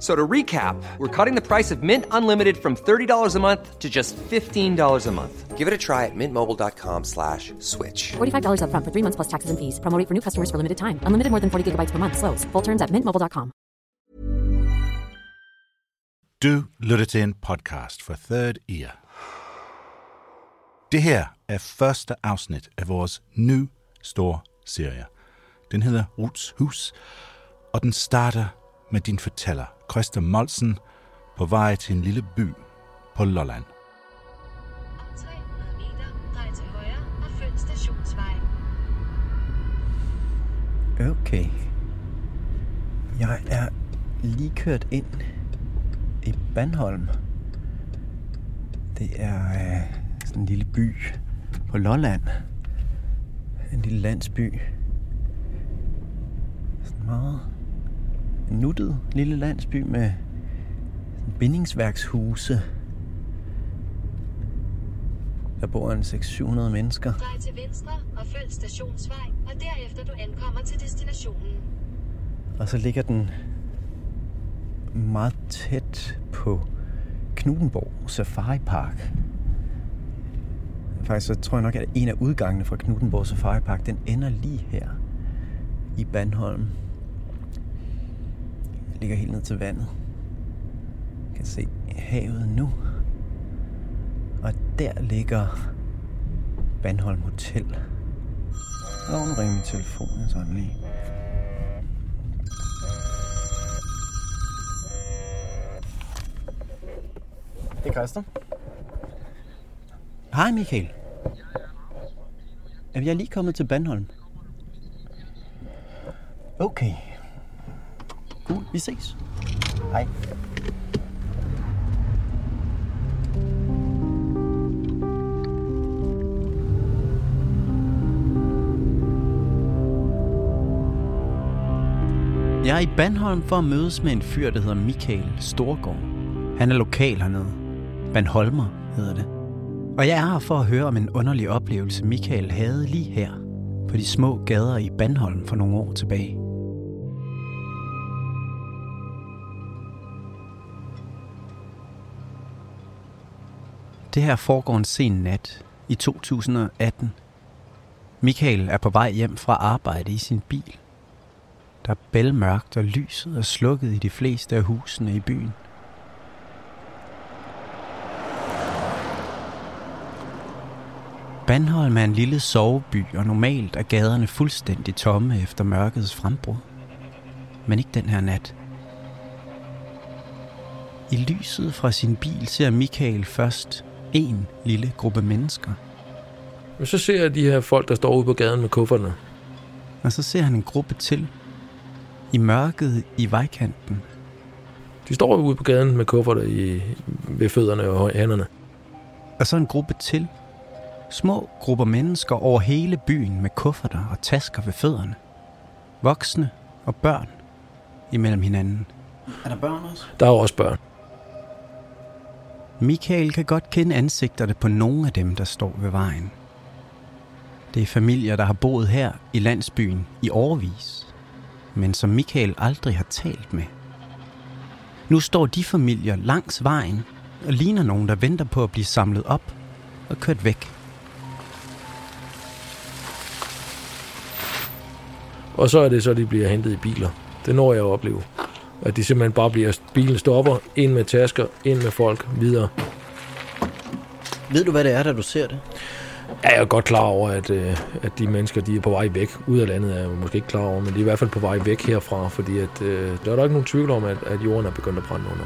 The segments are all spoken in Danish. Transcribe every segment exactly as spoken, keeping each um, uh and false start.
So to recap, we're cutting the price of Mint Unlimited from thirty dollars a month to just fifteen dollars a month. Give it a try at mintmobile.com slash switch. forty-five dollars up front for three months plus taxes and fees. Promo rate for new customers for limited time. Unlimited more than forty gigabytes per month. Slows full terms at mint mobile dot com. Du lytter til en podcast for Third Ear. Det her er første afsnit af vores nye store serie. Den hedder Ruths Hus, og den starter med din fortæller, Krister Moltzen, på vej til en lille by på Lolland. Om tre hundrede meter, drej til højre og følg stationsvejen. Okay. Jeg er lige kørt ind i Bandholm. Det er øh, sådan en lille by på Lolland. En lille landsby. Sådan meget nuttet lille landsby med bindingsværkshuse. Der bor en seks hundrede til syv hundrede mennesker. Drej til venstre og følg stationsvej, og derefter du ankommer til destinationen. Og så ligger den meget tæt på Knuthenborg Safari Park. Faktisk så tror jeg nok, at en af udgangene fra Knuthenborg Safari Park, den ender lige her i Bandholm. Ligger helt ned til vandet. Jeg kan se havet nu. Og der ligger Bandholm Hotel. Nå, nu ringer min telefon sådan lige. Det er Krister. Hej Michael. Jeg er lige kommet til Bandholm. Okay. Cool, vi ses. Hej. Jeg er i Bandholm for at mødes med en fyr, der hedder Michael Storgård. Han er lokal hernede. Bandholmer hedder det. Og jeg er her for at høre om en underlig oplevelse, Michael havde lige her på de små gader i Bandholm for nogle år tilbage. Det her foregår en sen nat i to tusind atten. Michael er på vej hjem fra arbejde i sin bil. Der er bælmørkt, og lyset er slukket i de fleste af husene i byen. Bandholm er en lille soveby, og normalt er gaderne fuldstændig tomme efter mørkets frembrud. Men ikke den her nat. I lyset fra sin bil ser Michael først en lille gruppe mennesker. Og så ser jeg de her folk, der står ude på gaden med kufferne. Og så ser han en gruppe til. I mørket i vejkanten. De står ude på gaden med kufferter i, ved fødderne og hænderne. Og så en gruppe til. Små grupper mennesker over hele byen med kufferter og tasker ved fødderne. Voksne og børn imellem hinanden. Er der børn også? Der er også børn. Michael kan godt kende ansigterne på nogle af dem, der står ved vejen. Det er familier, der har boet her i landsbyen i årevis, men som Michael aldrig har talt med. Nu står de familier langs vejen og ligner nogen, der venter på at blive samlet op og kørt væk. Og så er det så, de bliver hentet i biler. Det når jeg at opleve. At de simpelthen bare bliver, bilen stopper, ind med tasker, ind med folk, videre. Ved du, hvad det er, da du ser det? Ja, jeg er godt klar over, at, at de mennesker, de er på vej væk ud af landet, er jeg måske ikke klar over, men de er i hvert fald på vej væk herfra, fordi at, der er der ikke nogen tvivl om, at, at jorden er begyndt at brænde under.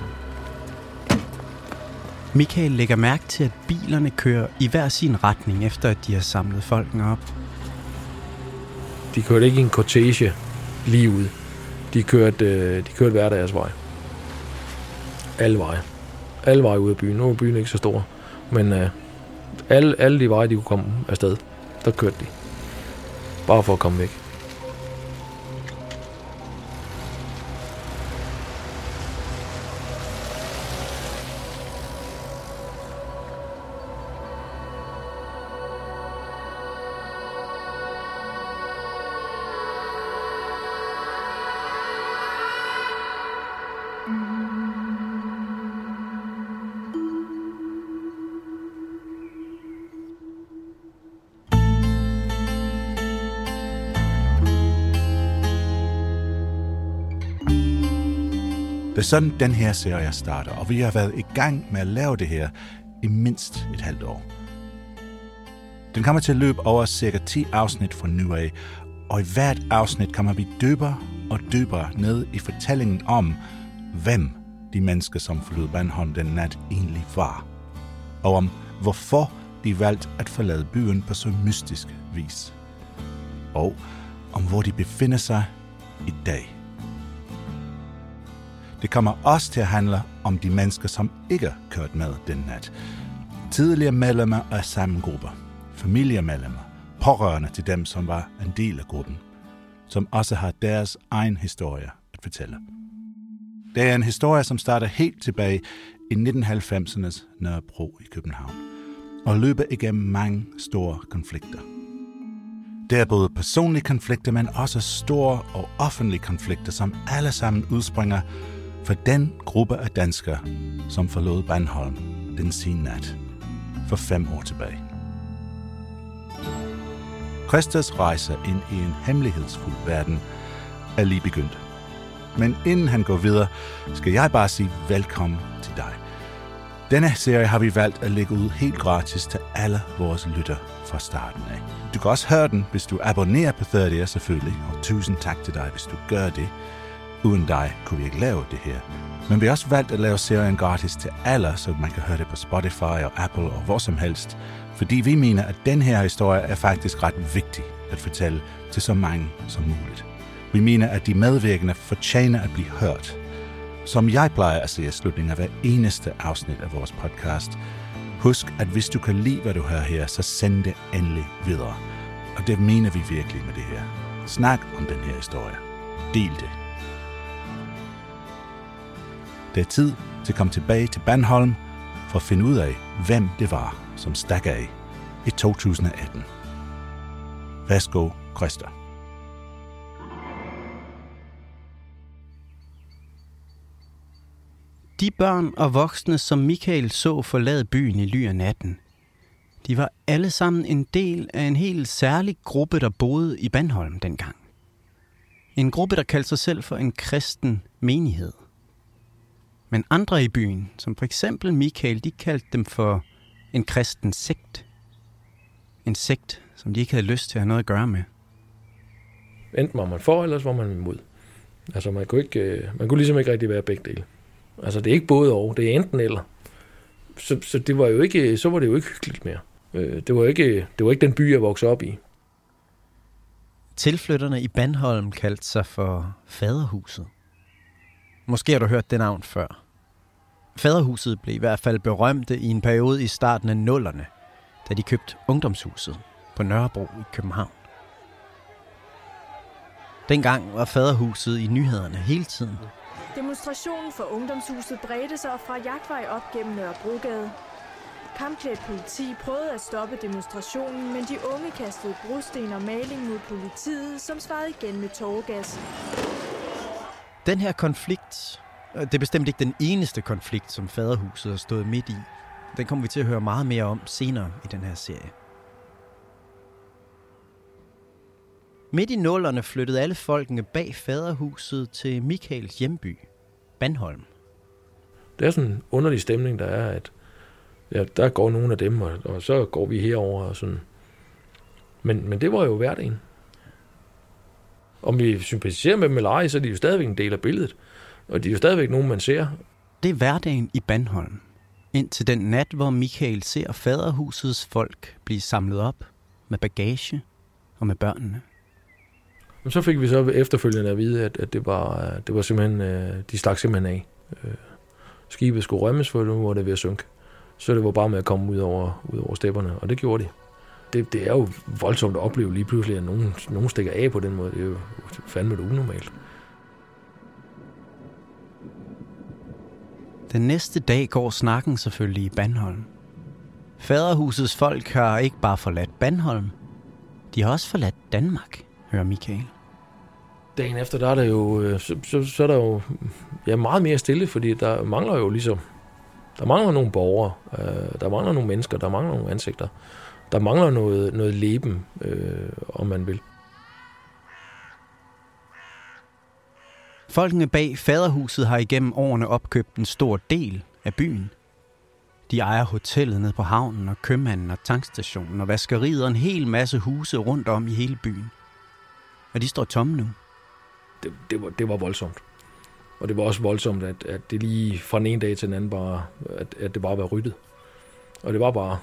Michael lægger mærke til, at bilerne kører i hver sin retning, efter at de har samlet folkene op. De kørte ikke i en kortege lige ud. De kørte, de kørte hver deres vej. Alle veje. Alle veje ud af byen. Nu er byen ikke så stor, men øh, alle, alle de veje, de kunne komme afsted, der kørte de. Bare for at komme væk. Det er sådan, den her serie starter, og vi har været i gang med at lave det her i mindst et halvt år. Den kommer til at løbe over cirka ti afsnit fra nu af, og i hvert afsnit kommer vi dybere og dybere ned i fortællingen om, hvem de mennesker, som forlod Bandholm den nat, egentlig var, og om hvorfor de valgte at forlade byen på så mystisk vis, og om hvor de befinder sig i dag. Det kommer også til at handle om de mennesker, som ikke kørte med den nat. Tidligere medlemmer af samme grupper, familiemedlemmer, pårørende til dem, som var en del af gruppen, som også har deres egen historie at fortælle. Det er en historie, som starter helt tilbage i nitten halvfemsernes Nørrebro i København og løber igennem mange store konflikter. Det er både personlige konflikter, men også store og offentlige konflikter, som alle sammen udspringer for den gruppe af danskere, som forlod Bandholm den sene nat for fem år tilbage. Kristers rejse ind i en hemmelighedsfuld verden er lige begyndt. Men inden han går videre, skal jeg bare sige velkommen til dig. Denne serie har vi valgt at lægge ud helt gratis til alle vores lytter fra starten af. Du kan også høre den, hvis du abonnerer på Third Ear selvfølgelig, og tusind tak til dig, hvis du gør det. Uden dig kunne vi ikke lave det her. Men vi har også valgt at lave serien gratis til alle, så man kan høre det på Spotify og Apple og hvor som helst. Fordi vi mener, at den her historie er faktisk ret vigtig at fortælle til så mange som muligt. Vi mener, at de medvirkende fortjener at blive hørt. Som jeg plejer at se i slutningen af hver eneste afsnit af vores podcast. Husk, at hvis du kan lide, hvad du hører her, så send det endelig videre. Og det mener vi virkelig med det her. Snak om den her historie. Del det. Det er tid til at komme tilbage til Bandholm for at finde ud af, hvem det var, som stak af i to tusind atten. Værsgo, Krister. De børn og voksne, som Michael så forlade byen i ly af natten, de var alle sammen en del af en helt særlig gruppe, der boede i Bandholm dengang. En gruppe, der kaldte sig selv for en kristen menighed. Men andre i byen, som for eksempel Michael, de kaldte dem for en kristen sekt. En sekt, som de ikke havde lyst til at have noget at gøre med. Enten var man for, eller var man imod. Altså man kunne, ikke, man kunne ligesom ikke rigtig være begge dele. Altså det er ikke både og, det er enten eller. Så, så det var jo ikke, så var det jo ikke hyggeligt mere. Det var ikke, det var ikke den by, jeg voksede op i. Tilflytterne i Bandholm kaldte sig for Faderhuset. Måske har du hørt det navn før. Faderhuset blev i hvert fald berømte i en periode i starten af nullerne, da de købte Ungdomshuset på Nørrebro i København. Dengang var Faderhuset i nyhederne hele tiden. Demonstrationen for Ungdomshuset bredte sig fra Jagtvej op gennem Nørrebrogade. Kampklædt politi prøvede at stoppe demonstrationen, men de unge kastede brosten og maling mod politiet, som svarede igen med tåregas. Den her konflikt, det er bestemt ikke den eneste konflikt, som Faderhuset har stået midt i. Den kommer vi til at høre meget mere om senere i den her serie. Midt i nullerne flyttede alle folkene bag Faderhuset til Michaels hjemby, Bandholm. Det er sådan en underlig stemning, der er, at ja, der går nogle af dem, og, og så går vi herover og sådan. Men, men det var jo hverdagen. Om vi sympatiserer med dem eller ej, så er de jo stadigvæk en del af billedet. Og de er jo stadigvæk nogen, man ser. Det er hverdagen i Bandholm. Indtil den nat, hvor Michael ser faderhusets folk blive samlet op med bagage og med børnene. Så fik vi så efterfølgende at vide, at, at det, var, det var simpelthen, de stak simpelthen af. Skibet skulle rømmes, for nu var det ved at synke. Så det var bare med at komme ud over, ud over stepperne, og det gjorde de. Det, det er jo voldsomt at opleve lige pludselig, at nogen, nogen stikker af på den måde. Det er jo fandme det unormalt. Den næste dag går snakken selvfølgelig i Bandholm. Faderhusets folk har ikke bare forladt Bandholm, de har også forladt Danmark, hører Michael. Dagen efter, der er der jo, så, så, så er der jo ja, meget mere stille, fordi der mangler jo ligesom, der mangler nogle borgere, øh, der mangler nogle mennesker, der mangler nogle ansigter, der mangler noget, noget leben, øh, om man vil. Folkene bag Faderhuset har igennem årene opkøbt en stor del af byen. De ejer hotellet nede på havnen og købmanden og tankstationen og vaskeriet og en hel masse huse rundt om i hele byen. Og de står tomme nu. Det, det, var, det var voldsomt. Og det var også voldsomt, at, at det lige fra den ene dag til den anden bare, at, at det bare var ryddet. Og det var bare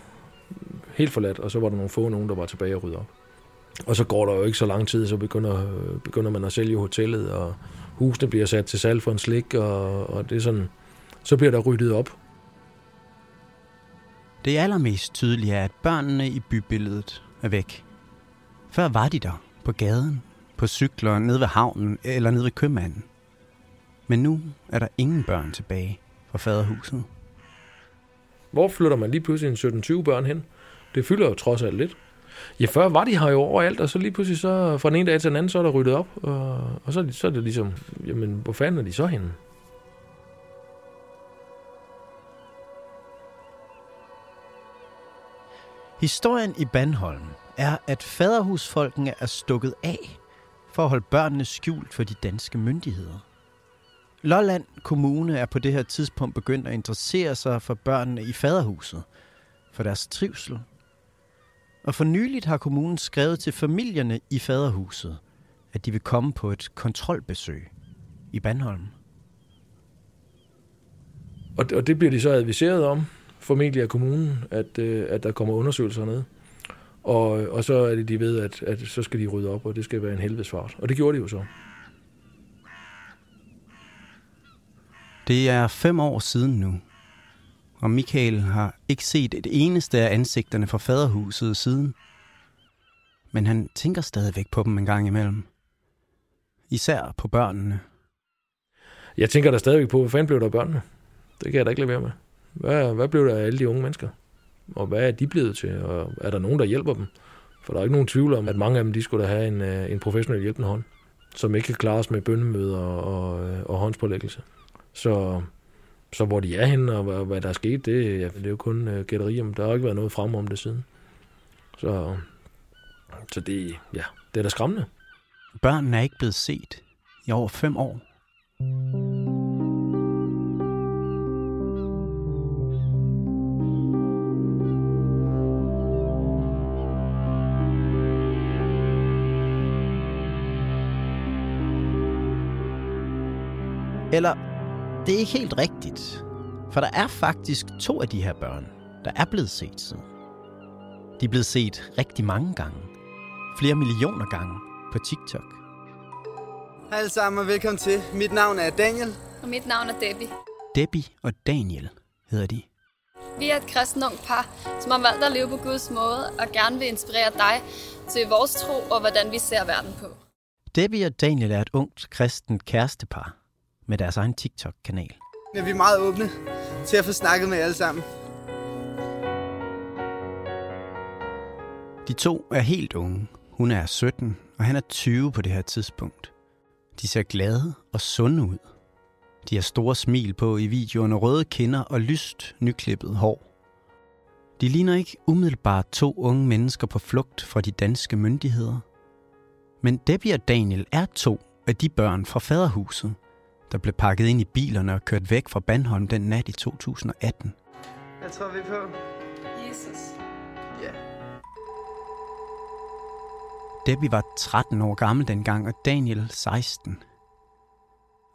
helt forladt, og så var der nogle få nogen, der var tilbage og rydde op. Og så går der jo ikke så lang tid, så begynder, begynder man at sælge hotellet, og husene bliver sat til salg for en slik, og, og det er sådan, så bliver der ryddet op. Det allermest tydelige er, at børnene i bybilledet er væk. Før var de der, på gaden, på cykler, nede ved havnen eller nede ved købmanden. Men nu er der ingen børn tilbage fra faderhuset. Hvor flytter man lige pludselig sytten tyve børn hen? Det fylder jo trods alt lidt. Ja, før var de her jo overalt, og så lige pludselig så fra den ene dag til den anden, så er der ryddet op. Og, og så, så er det ligesom, jamen hvor fanden er de så henne? Historien i Bandholm er, at faderhusfolkene er stukket af for at holde børnene skjult for de danske myndigheder. Lolland Kommune er på det her tidspunkt begyndt at interessere sig for børnene i faderhuset, for deres trivsel. Og for nyligt har kommunen skrevet til familierne i faderhuset, at de vil komme på et kontrolbesøg i Bandholm. Og det bliver de så adviseret om, formentlig af kommunen, at, at der kommer undersøgelser ned. Og, og så er det, de ved, at, at så skal de rydde op, og det skal være en helvedes fart. Og det gjorde de jo så. Det er fem år siden nu, og Michael har ikke set et eneste af ansigterne fra faderhuset siden. Men han tænker stadigvæk på dem en gang imellem. Især på børnene. Jeg tænker der stadigvæk på, hvad fanden blev der af børnene? Det kan jeg da ikke lade være med. Hvad, hvad blev der af alle de unge mennesker? Og hvad er de blevet til? Og er der nogen, der hjælper dem? For der er ikke nogen tvivl om, at mange af dem de skulle da have en, en professionel hjælpende hånd, som ikke kan klares med bønnemøder og, og håndspålæggelse. Så, så hvor de er henne, og hvad, hvad der er sket, det, ja, det er jo kun uh, gætteri, men der har ikke været noget frem om det siden. Så, så det, ja, det er da skræmmende. Børnene er ikke blevet set i over fem år. Eller... Det er ikke helt rigtigt, for der er faktisk to af de her børn, der er blevet set siden. De er blevet set rigtig mange gange. Flere millioner gange på TikTok. Hej alle sammen og velkommen til. Mit navn er Daniel. Og mit navn er Debbie. Debbie og Daniel hedder de. Vi er et kristent ungt par, som har valgt at leve på Guds måde og gerne vil inspirere dig til vores tro og hvordan vi ser verden på. Debbie og Daniel er et ungt kristent kærestepar med deres egen TikTok-kanal. Ja, vi er meget åbne til at få snakket med alle sammen. De to er helt unge. Hun er sytten, og han er tyve på det her tidspunkt. De ser glade og sunde ud. De har store smil på i videoerne, røde kinder og lyst nyklippet hår. De ligner ikke umiddelbart to unge mennesker på flugt fra de danske myndigheder. Men Debbie og Daniel er to af de børn fra faderhuset, der blev pakket ind i bilerne og kørt væk fra Bandholm den nat i to tusind atten. Jeg tror, vi er på. Jesus. Ja. Yeah. Debbie var tretten år gammel dengang, og Daniel seksten.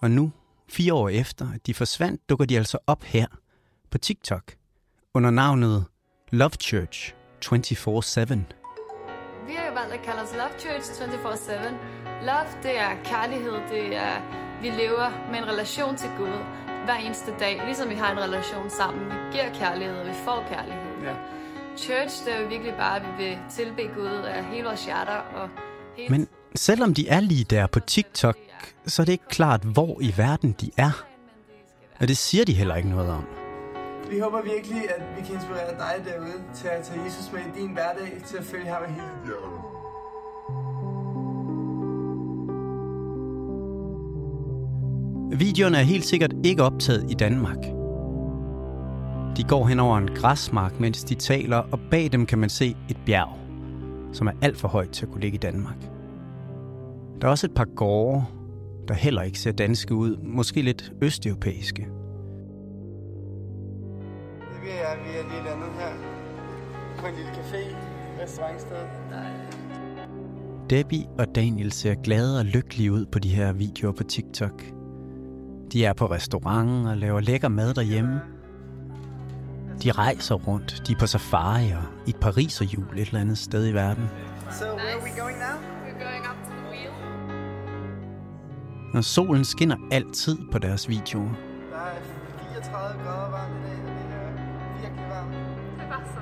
Og nu, fire år efter, at de forsvandt, dukker de altså op her på TikTok under navnet Love Church tyve-fire syv. Vi har jo valgt at kalde os Love Church tyve-fire syv. Love, det er kærlighed, det er, vi lever med en relation til Gud hver eneste dag, ligesom vi har en relation sammen. Vi giver kærlighed, og vi får kærlighed. Ja. Church, det er jo virkelig bare, at vi vil tilbede Gud af hele vores hjerter. Og hele... Men selvom de er lige der på TikTok, så er det ikke klart, hvor i verden de er. Og det siger de heller ikke noget om. Vi håber virkelig, at vi kan inspirere dig derude til at tage Jesus med i din hverdag, til at følge ham af hele hjertet. Videoerne er helt sikkert ikke optaget i Danmark. De går hen over en græsmark, mens de taler, og bag dem kan man se et bjerg, som er alt for højt til at kunne ligge i Danmark. Der er også et par gårde, der heller ikke ser danske ud, måske lidt østeuropæiske. Det vi er, vi er lige landet her på en lille café, restaurantsted. Debbie og Daniel ser glade og lykkelige ud på de her videoer på TikTok. De er på restaurant og laver lækker mad derhjemme. De rejser rundt, de er på safari og i et pariserhjul et eller andet sted i verden. So where are we going now? We're going up to the wheel. Og solen skinner altid på deres videoer. Der er fireogtredive grader varmt i dag, og det er virkelig varmt. Det er bare så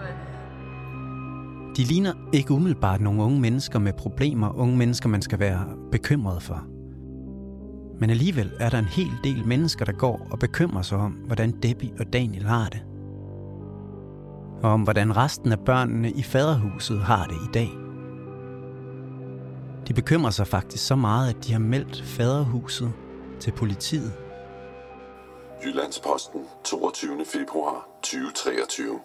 varmt. De ligner ikke umiddelbart nogle unge mennesker med problemer, unge mennesker, man skal være bekymret for. Men alligevel er der en hel del mennesker, der går og bekymrer sig om, hvordan Debbie og Daniel har det. Og om hvordan resten af børnene i Faderhuset har det i dag. De bekymrer sig faktisk så meget, at de har meldt Faderhuset til politiet. Jyllandsposten, toogtyvende februar to tusind og treogtyve.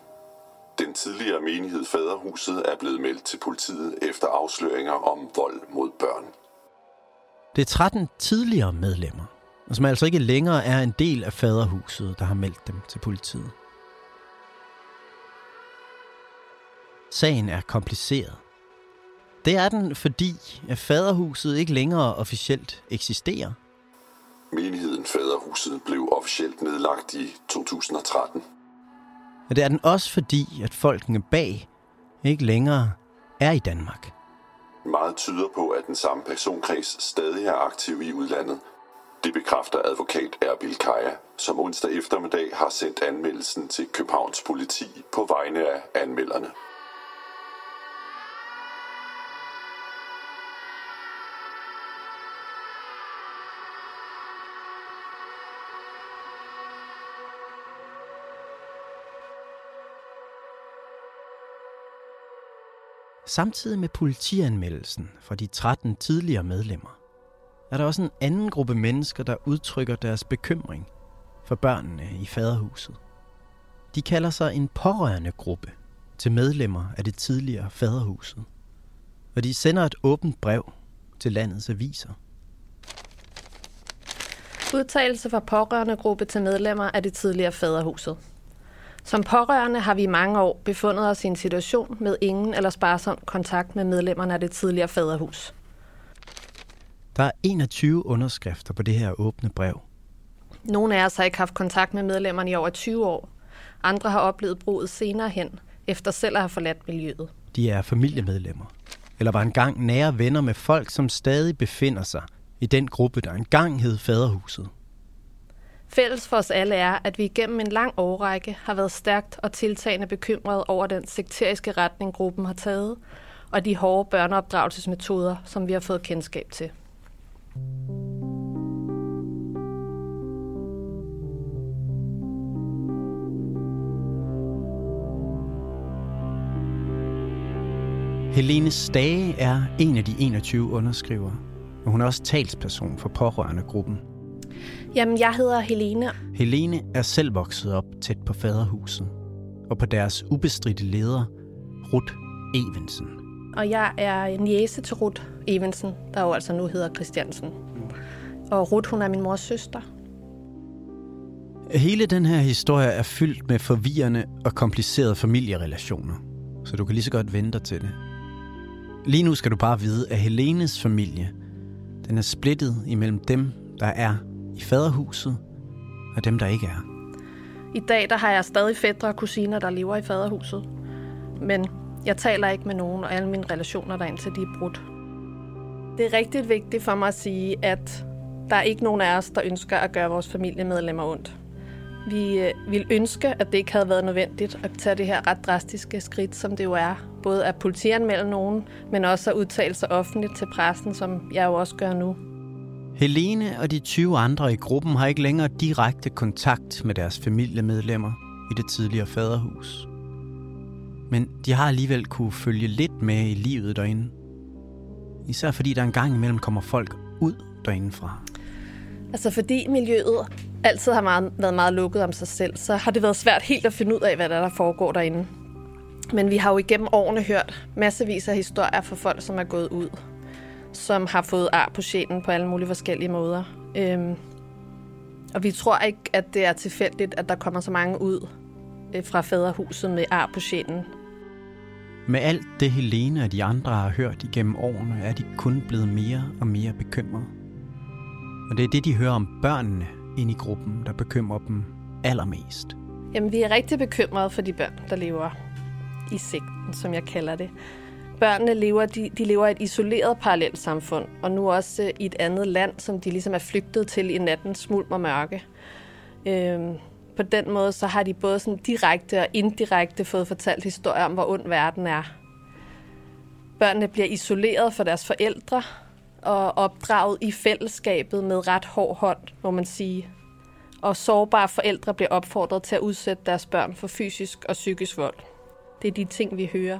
Den tidligere menighed Faderhuset er blevet meldt til politiet efter afsløringer om vold mod børn. Det er tretten tidligere medlemmer, som altså ikke længere er en del af Faderhuset, der har meldt dem til politiet. Sagen er kompliceret. Det er den, fordi at Faderhuset ikke længere officielt eksisterer. Menigheden Faderhuset blev officielt nedlagt i to tusind og tretten. Og det er den også fordi, at folkene bag ikke længere er i Danmark. Meget tyder på, at den samme personkreds stadig er aktiv i udlandet. Det bekræfter advokat Erbil Kaja, som onsdag eftermiddag har sendt anmeldelsen til Københavns politi på vegne af anmelderne. Samtidig med politianmeldelsen fra de tretten tidligere medlemmer, er der også en anden gruppe mennesker, der udtrykker deres bekymring for børnene i Faderhuset. De kalder sig en pårørende gruppe til medlemmer af det tidligere Faderhuset, og de sender et åbent brev til landets aviser. Udtalelse fra pårørende gruppe til medlemmer af det tidligere Faderhuset. Som pårørende har vi i mange år befundet os i en situation med ingen eller sparsom kontakt med medlemmerne af det tidligere Faderhus. Der er enogtyve underskrifter på det her åbne brev. Nogle af os har ikke haft kontakt med medlemmerne i over tyve år. Andre har oplevet bruget senere hen, efter selv at have forladt miljøet. De er familiemedlemmer, eller var engang nære venner med folk, som stadig befinder sig i den gruppe, der engang hed Faderhuset. Fælles for os alle er, at vi igennem en lang årrække har været stærkt og tiltagende bekymret over den sekteriske retning, gruppen har taget, og de hårde børneopdragelsesmetoder, som vi har fået kendskab til. Helene Stage er en af de enogtyve underskrivere, og hun er også talsperson for pårørendegruppen. Jamen, jeg hedder Helene. Helene er selv vokset op tæt på Faderhuset og på deres ubestridte leder, Ruth Evensen. Og jeg er niece til Ruth Evensen, der jo altså nu hedder Christiansen. Og Ruth, hun er min mors søster. Hele den her historie er fyldt med forvirrende og komplicerede familierelationer, så du kan lige så godt vente dig til det. Lige nu skal du bare vide, at Helenes familie, den er splittet imellem dem, der er i Faderhuset, og dem, der ikke er. I dag der har jeg stadig fætre og kusiner, der lever i Faderhuset. Men jeg taler ikke med nogen, og alle mine relationer der indtil de er brudt. Det er rigtig vigtigt for mig at sige, at der er ikke nogen af os, der ønsker at gøre vores familiemedlemmer ondt. Vi ville ønske, at det ikke havde været nødvendigt at tage det her ret drastiske skridt, som det jo er. Både at politianmelde nogen, men også at udtale sig offentligt til pressen, som jeg jo også gør nu. Helene og de tyve andre i gruppen har ikke længere direkte kontakt med deres familiemedlemmer i det tidligere Faderhus. Men de har alligevel kunne følge lidt med i livet derinde. Især fordi der engang imellem kommer folk ud derindefra. Altså fordi miljøet altid har meget, været meget lukket om sig selv, så har det været svært helt at finde ud af, hvad der, er, der foregår derinde. Men vi har jo igennem årene hørt massevis af historier fra folk, som er gået ud, som har fået ar på sjælen på alle mulige forskellige måder. Øhm, og vi tror ikke, at det er tilfældigt, at der kommer så mange ud øh, fra Faderhuset med ar på sjælen. Med alt det Helene og de andre har hørt igennem årene, er de kun blevet mere og mere bekymrede. Og det er det, de hører om børnene inde i gruppen, der bekymrer dem allermest. Jamen, vi er rigtig bekymrede for de børn, der lever i sekten, som jeg kalder det. Børnene lever, de, de lever i et isoleret parallelt samfund, og nu også i et andet land, som de ligesom er flygtet til i nattens smulm og mørke. Øhm, på den måde så har de både sådan direkte og indirekte fået fortalt historier om, hvor ond verden er. Børnene bliver isoleret fra deres forældre og opdraget i fællesskabet med ret hård hånd, må man sige. Og sårbare forældre bliver opfordret til at udsætte deres børn for fysisk og psykisk vold. Det er de ting, vi hører.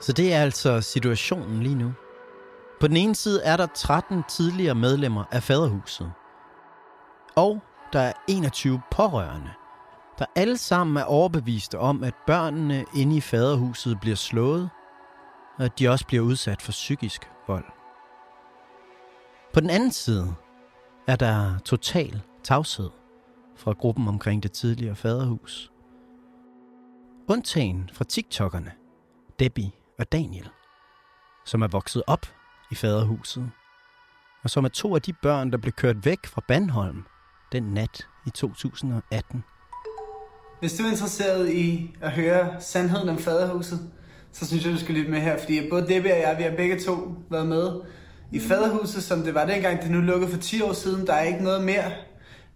Så det er altså situationen lige nu. På den ene side er der tretten tidligere medlemmer af Faderhuset. Og der er enogtyve pårørende, der alle sammen er overbeviste om, at børnene inde i Faderhuset bliver slået, og at de også bliver udsat for psykisk vold. På den anden side er der total tavshed fra gruppen omkring det tidligere Faderhus. Undtagen fra TikTokerne, Debbie og Daniel, som er vokset op i Faderhuset, og som er to af de børn, der blev kørt væk fra Bandholm den nat i to tusind og atten. Hvis du er interesseret i at høre sandheden om Faderhuset, så synes jeg, du skal lytte med her, fordi både Debbie og jeg, vi har begge to været med i Faderhuset, som det var dengang, det nu lukkede for ti år siden. Der er ikke noget mere,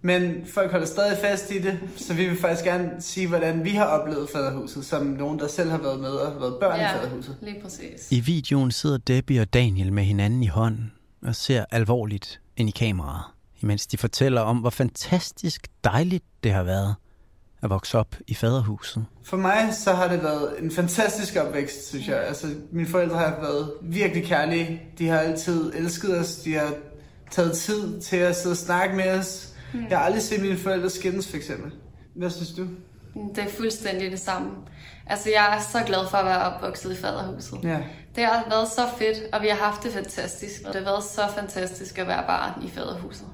men folk holder stadig fast i det, så vi vil faktisk gerne sige, hvordan vi har oplevet Faderhuset, som nogen, der selv har været med og været børn ja, i Faderhuset. Lige præcis. I videoen sidder Debbie og Daniel med hinanden i hånden og ser alvorligt ind i kameraet, imens de fortæller om, hvor fantastisk dejligt det har været at vokse op i Faderhuset. For mig så har det været en fantastisk opvækst, synes jeg. Altså, mine forældre har været virkelig kærlige. De har altid elsket os. De har taget tid til at sidde og snakke med os. Mm. Jeg har aldrig set mine forældre skændes, for eksempel. Hvad synes du? Det er fuldstændig det samme. Altså, jeg er så glad for at være opvokset i Faderhuset. Ja. Det har været så fedt, og vi har haft det fantastisk. Det har været så fantastisk at være barn i Faderhuset.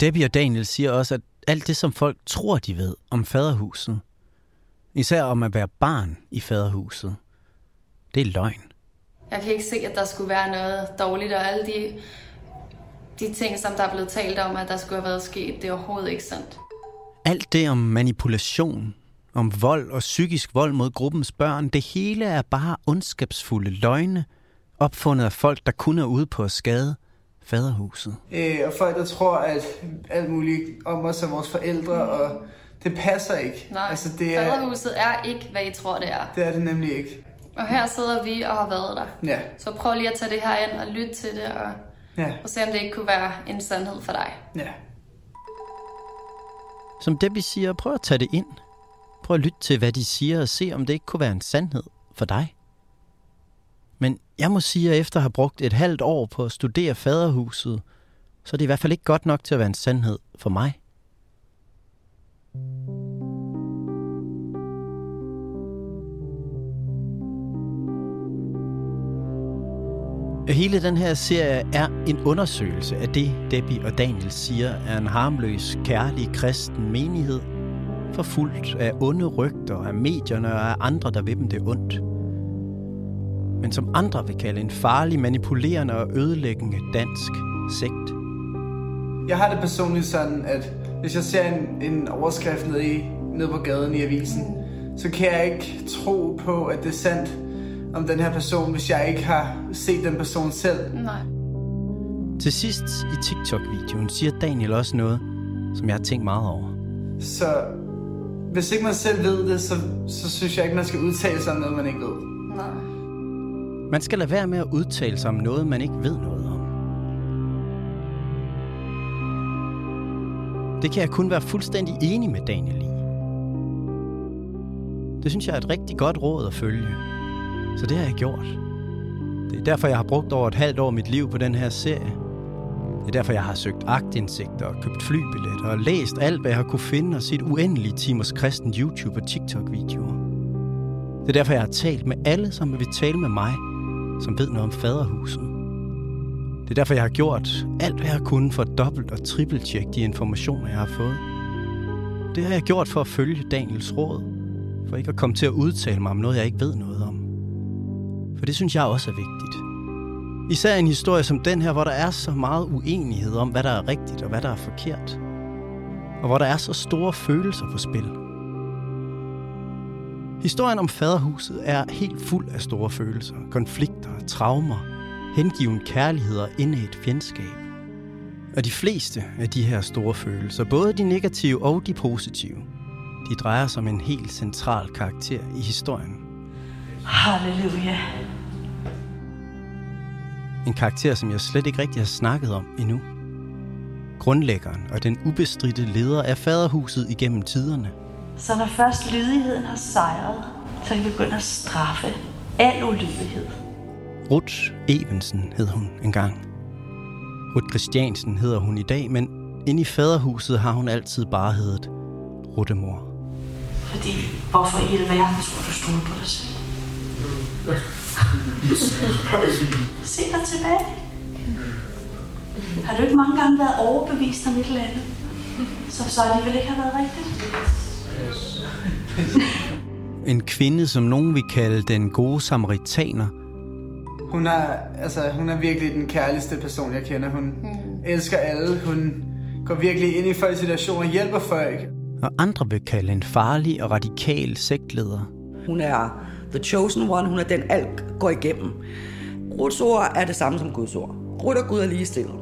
Debbie og Daniel siger også, at alt det, som folk tror, de ved om Faderhuset, især om at være barn i Faderhuset, det er løgn. Jeg kan ikke se, at der skulle være noget dårligt, og alle de, de ting, som der er blevet talt om, at der skulle have været sket, det er overhovedet ikke sandt. Alt det om manipulation, om vold og psykisk vold mod gruppens børn, det hele er bare ondskabsfulde løgne, opfundet af folk, der kun er ude på at skade Faderhuset. Øh, og folk, der tror, at alt muligt om os er vores forældre, og det passer ikke. Nej, altså, det er, Faderhuset er ikke, hvad I tror, det er. Det er det nemlig ikke. Og her sidder vi og har været der. Ja. Så prøv lige at tage det her ind og lytte til det, og, ja. og se om det ikke kunne være en sandhed for dig. Ja. Som Debbie siger, prøv at tage det ind. Prøv at lytte til, hvad de siger, og se, om det ikke kunne være en sandhed for dig. Men jeg må sige, at efter at have brugt et halvt år på at studere Faderhuset, så er det i hvert fald ikke godt nok til at være en sandhed for mig. Hele den her serie er en undersøgelse af det, Debbie og Daniel siger, er en harmløs, kærlig kristen menighed, forfulgt af onde rygter, af medierne og af andre, der vil dem det ondt. Men som andre vil kalde en farlig, manipulerende og ødelæggende dansk sekt. Jeg har det personligt sådan, at hvis jeg ser en, en overskrift ned, i, ned på gaden i avisen, så kan jeg ikke tro på, at det er sandt om den her person, hvis jeg ikke har set den person selv. Nej. Til sidst i TikTok-videoen siger Daniel også noget, som jeg har tænkt meget over. Så hvis ikke man selv ved det, så, så synes jeg ikke, man skal udtale sig om noget, man ikke ved. Nej. Man skal lade være med at udtale sig om noget, man ikke ved noget om. Det kan jeg kun være fuldstændig enig med Daniel i. Det synes jeg er et rigtig godt råd at følge. Så det har jeg gjort. Det er derfor, jeg har brugt over et halvt år mit liv på den her serie. Det er derfor, jeg har søgt aktindsigter og købt flybilletter og læst alt, hvad jeg har kunne finde og set uendelige timers kristen YouTube- og TikTok-videoer. Det er derfor, jeg har talt med alle, som vil tale med mig, som ved noget om Faderhuset. Det er derfor, jeg har gjort alt, hvad jeg kunne for at dobbelt- og trippeltjekke de informationer, jeg har fået. Det har jeg gjort for at følge Daniels råd, for ikke at komme til at udtale mig om noget, jeg ikke ved noget om. For det synes jeg også er vigtigt. Især en historie som den her, hvor der er så meget uenighed om, hvad der er rigtigt og hvad der er forkert. Og hvor der er så store følelser på spil. Historien om Faderhuset er helt fuld af store følelser, konflikter, traumer, hengiven kærlighed og indædt fjendskab. Og de fleste af de her store følelser, både de negative og de positive, de drejer sig om en helt central karakter i historien. Halleluja. En karakter, som jeg slet ikke rigtig har snakket om endnu. Grundlæggeren og den ubestridte leder af Faderhuset igennem tiderne. Så når først lydigheden har sejret, så kan vi begynde at straffe al ulydighed. Ruth Evensen hed hun engang. Ruth Christiansen hedder hun i dag, men inde i Faderhuset har hun altid bare heddet Ruttemor. Fordi hvorfor i hele verden skulle du stole på dig selv? Se dig tilbage. Har du ikke mange gange været overbevist om et eller andet? Så så det vel ikke har været rigtigt? En kvinde, som nogen vil kalde den gode samaritaner. Hun er, altså, hun er virkelig den kærligste person, jeg kender. Hun mm. elsker alle. Hun går virkelig ind i folks situationer og hjælper folk. Og andre vil kalde en farlig og radikal sektleder. Hun er the chosen one, hun er den, alt går igennem. Ruths ord er det samme som Guds ord. Ruth og Gud er ligestillet.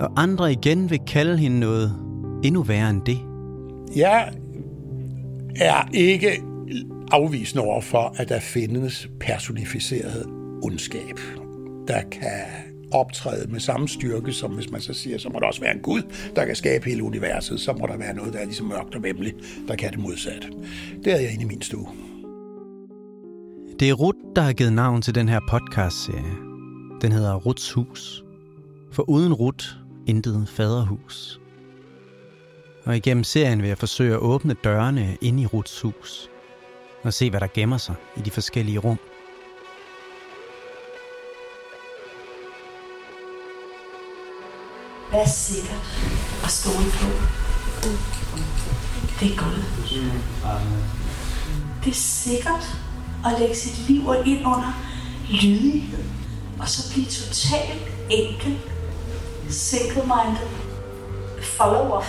Og andre igen vil kalde hende noget endnu værre end det. Jeg er ikke afvisende over for, at der findes personificeret ondskab, der kan optræde med samme styrke, som hvis man så siger, så må der også være en Gud, der kan skabe hele universet, så må der være noget, der er ligesom mørkt og væmmeligt, der kan det modsatte. Det havde jeg inde i min stue. Det er Ruth, der har givet navn til den her podcastserie. Den hedder Ruths Hus. For uden Ruth, intet Faderhus. Og igennem serien vil jeg forsøge at åbne dørene inde i Ruths hus og se, hvad der gemmer sig i de forskellige rum. Vær sikkert og stole på. Det er godt. Det er sikkert at lægge sit liv ind under lydighed og så blive totalt enkel, single-minded follower.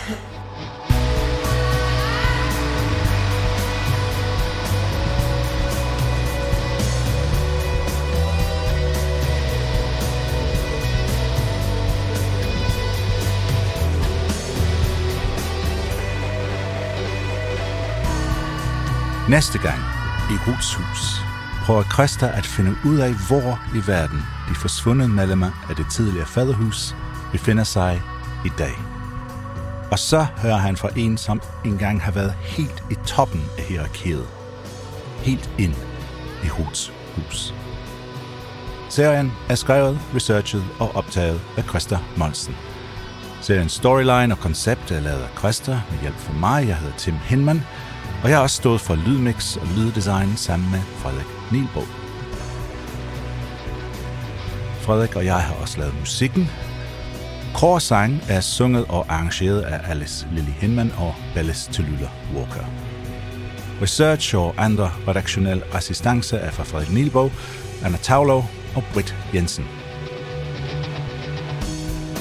Næste gang i Ruths Hus prøver Krister at finde ud af, hvor i verden de forsvundne medlemmer af det tidligere Faderhus befinder sig i dag. Og så hører han fra en, som engang har været helt i toppen af hierarkiet. Helt ind i Ruths Hus. Serien er skrevet, researchet og optaget af Krister Moltzen. Seriens storyline og koncept er lavet af Krister med hjælp fra mig. Jeg hedder Tim Hinman. Og jeg har også stået for lydmix og lyddesign sammen med Frederik Nielbo. Frederik og jeg har også lavet musikken. Kår sang er sunget og arrangeret af Alice Lillie Hinman og Bellis Tullula Walker. Research og andre redaktionelle assistance er fra Frederik Nielbo, Anna Thaulow og Britt Jensen.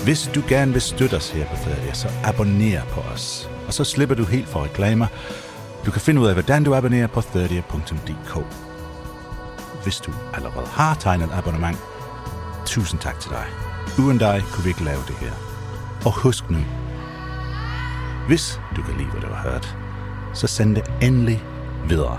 Hvis du gerne vil støtte os her på Færdia, så abonner på os. Og så slipper du helt for reklamer. Du kan finde ud af, hvordan du abonnerer på færdia punktum d k. Hvis du allerede har tegnet et abonnement, tusind tak til dig. Uden dig kunne vi ikke lave det her. Og husk nu, hvis du kan lide, hvad du har hørt, så send det endelig videre.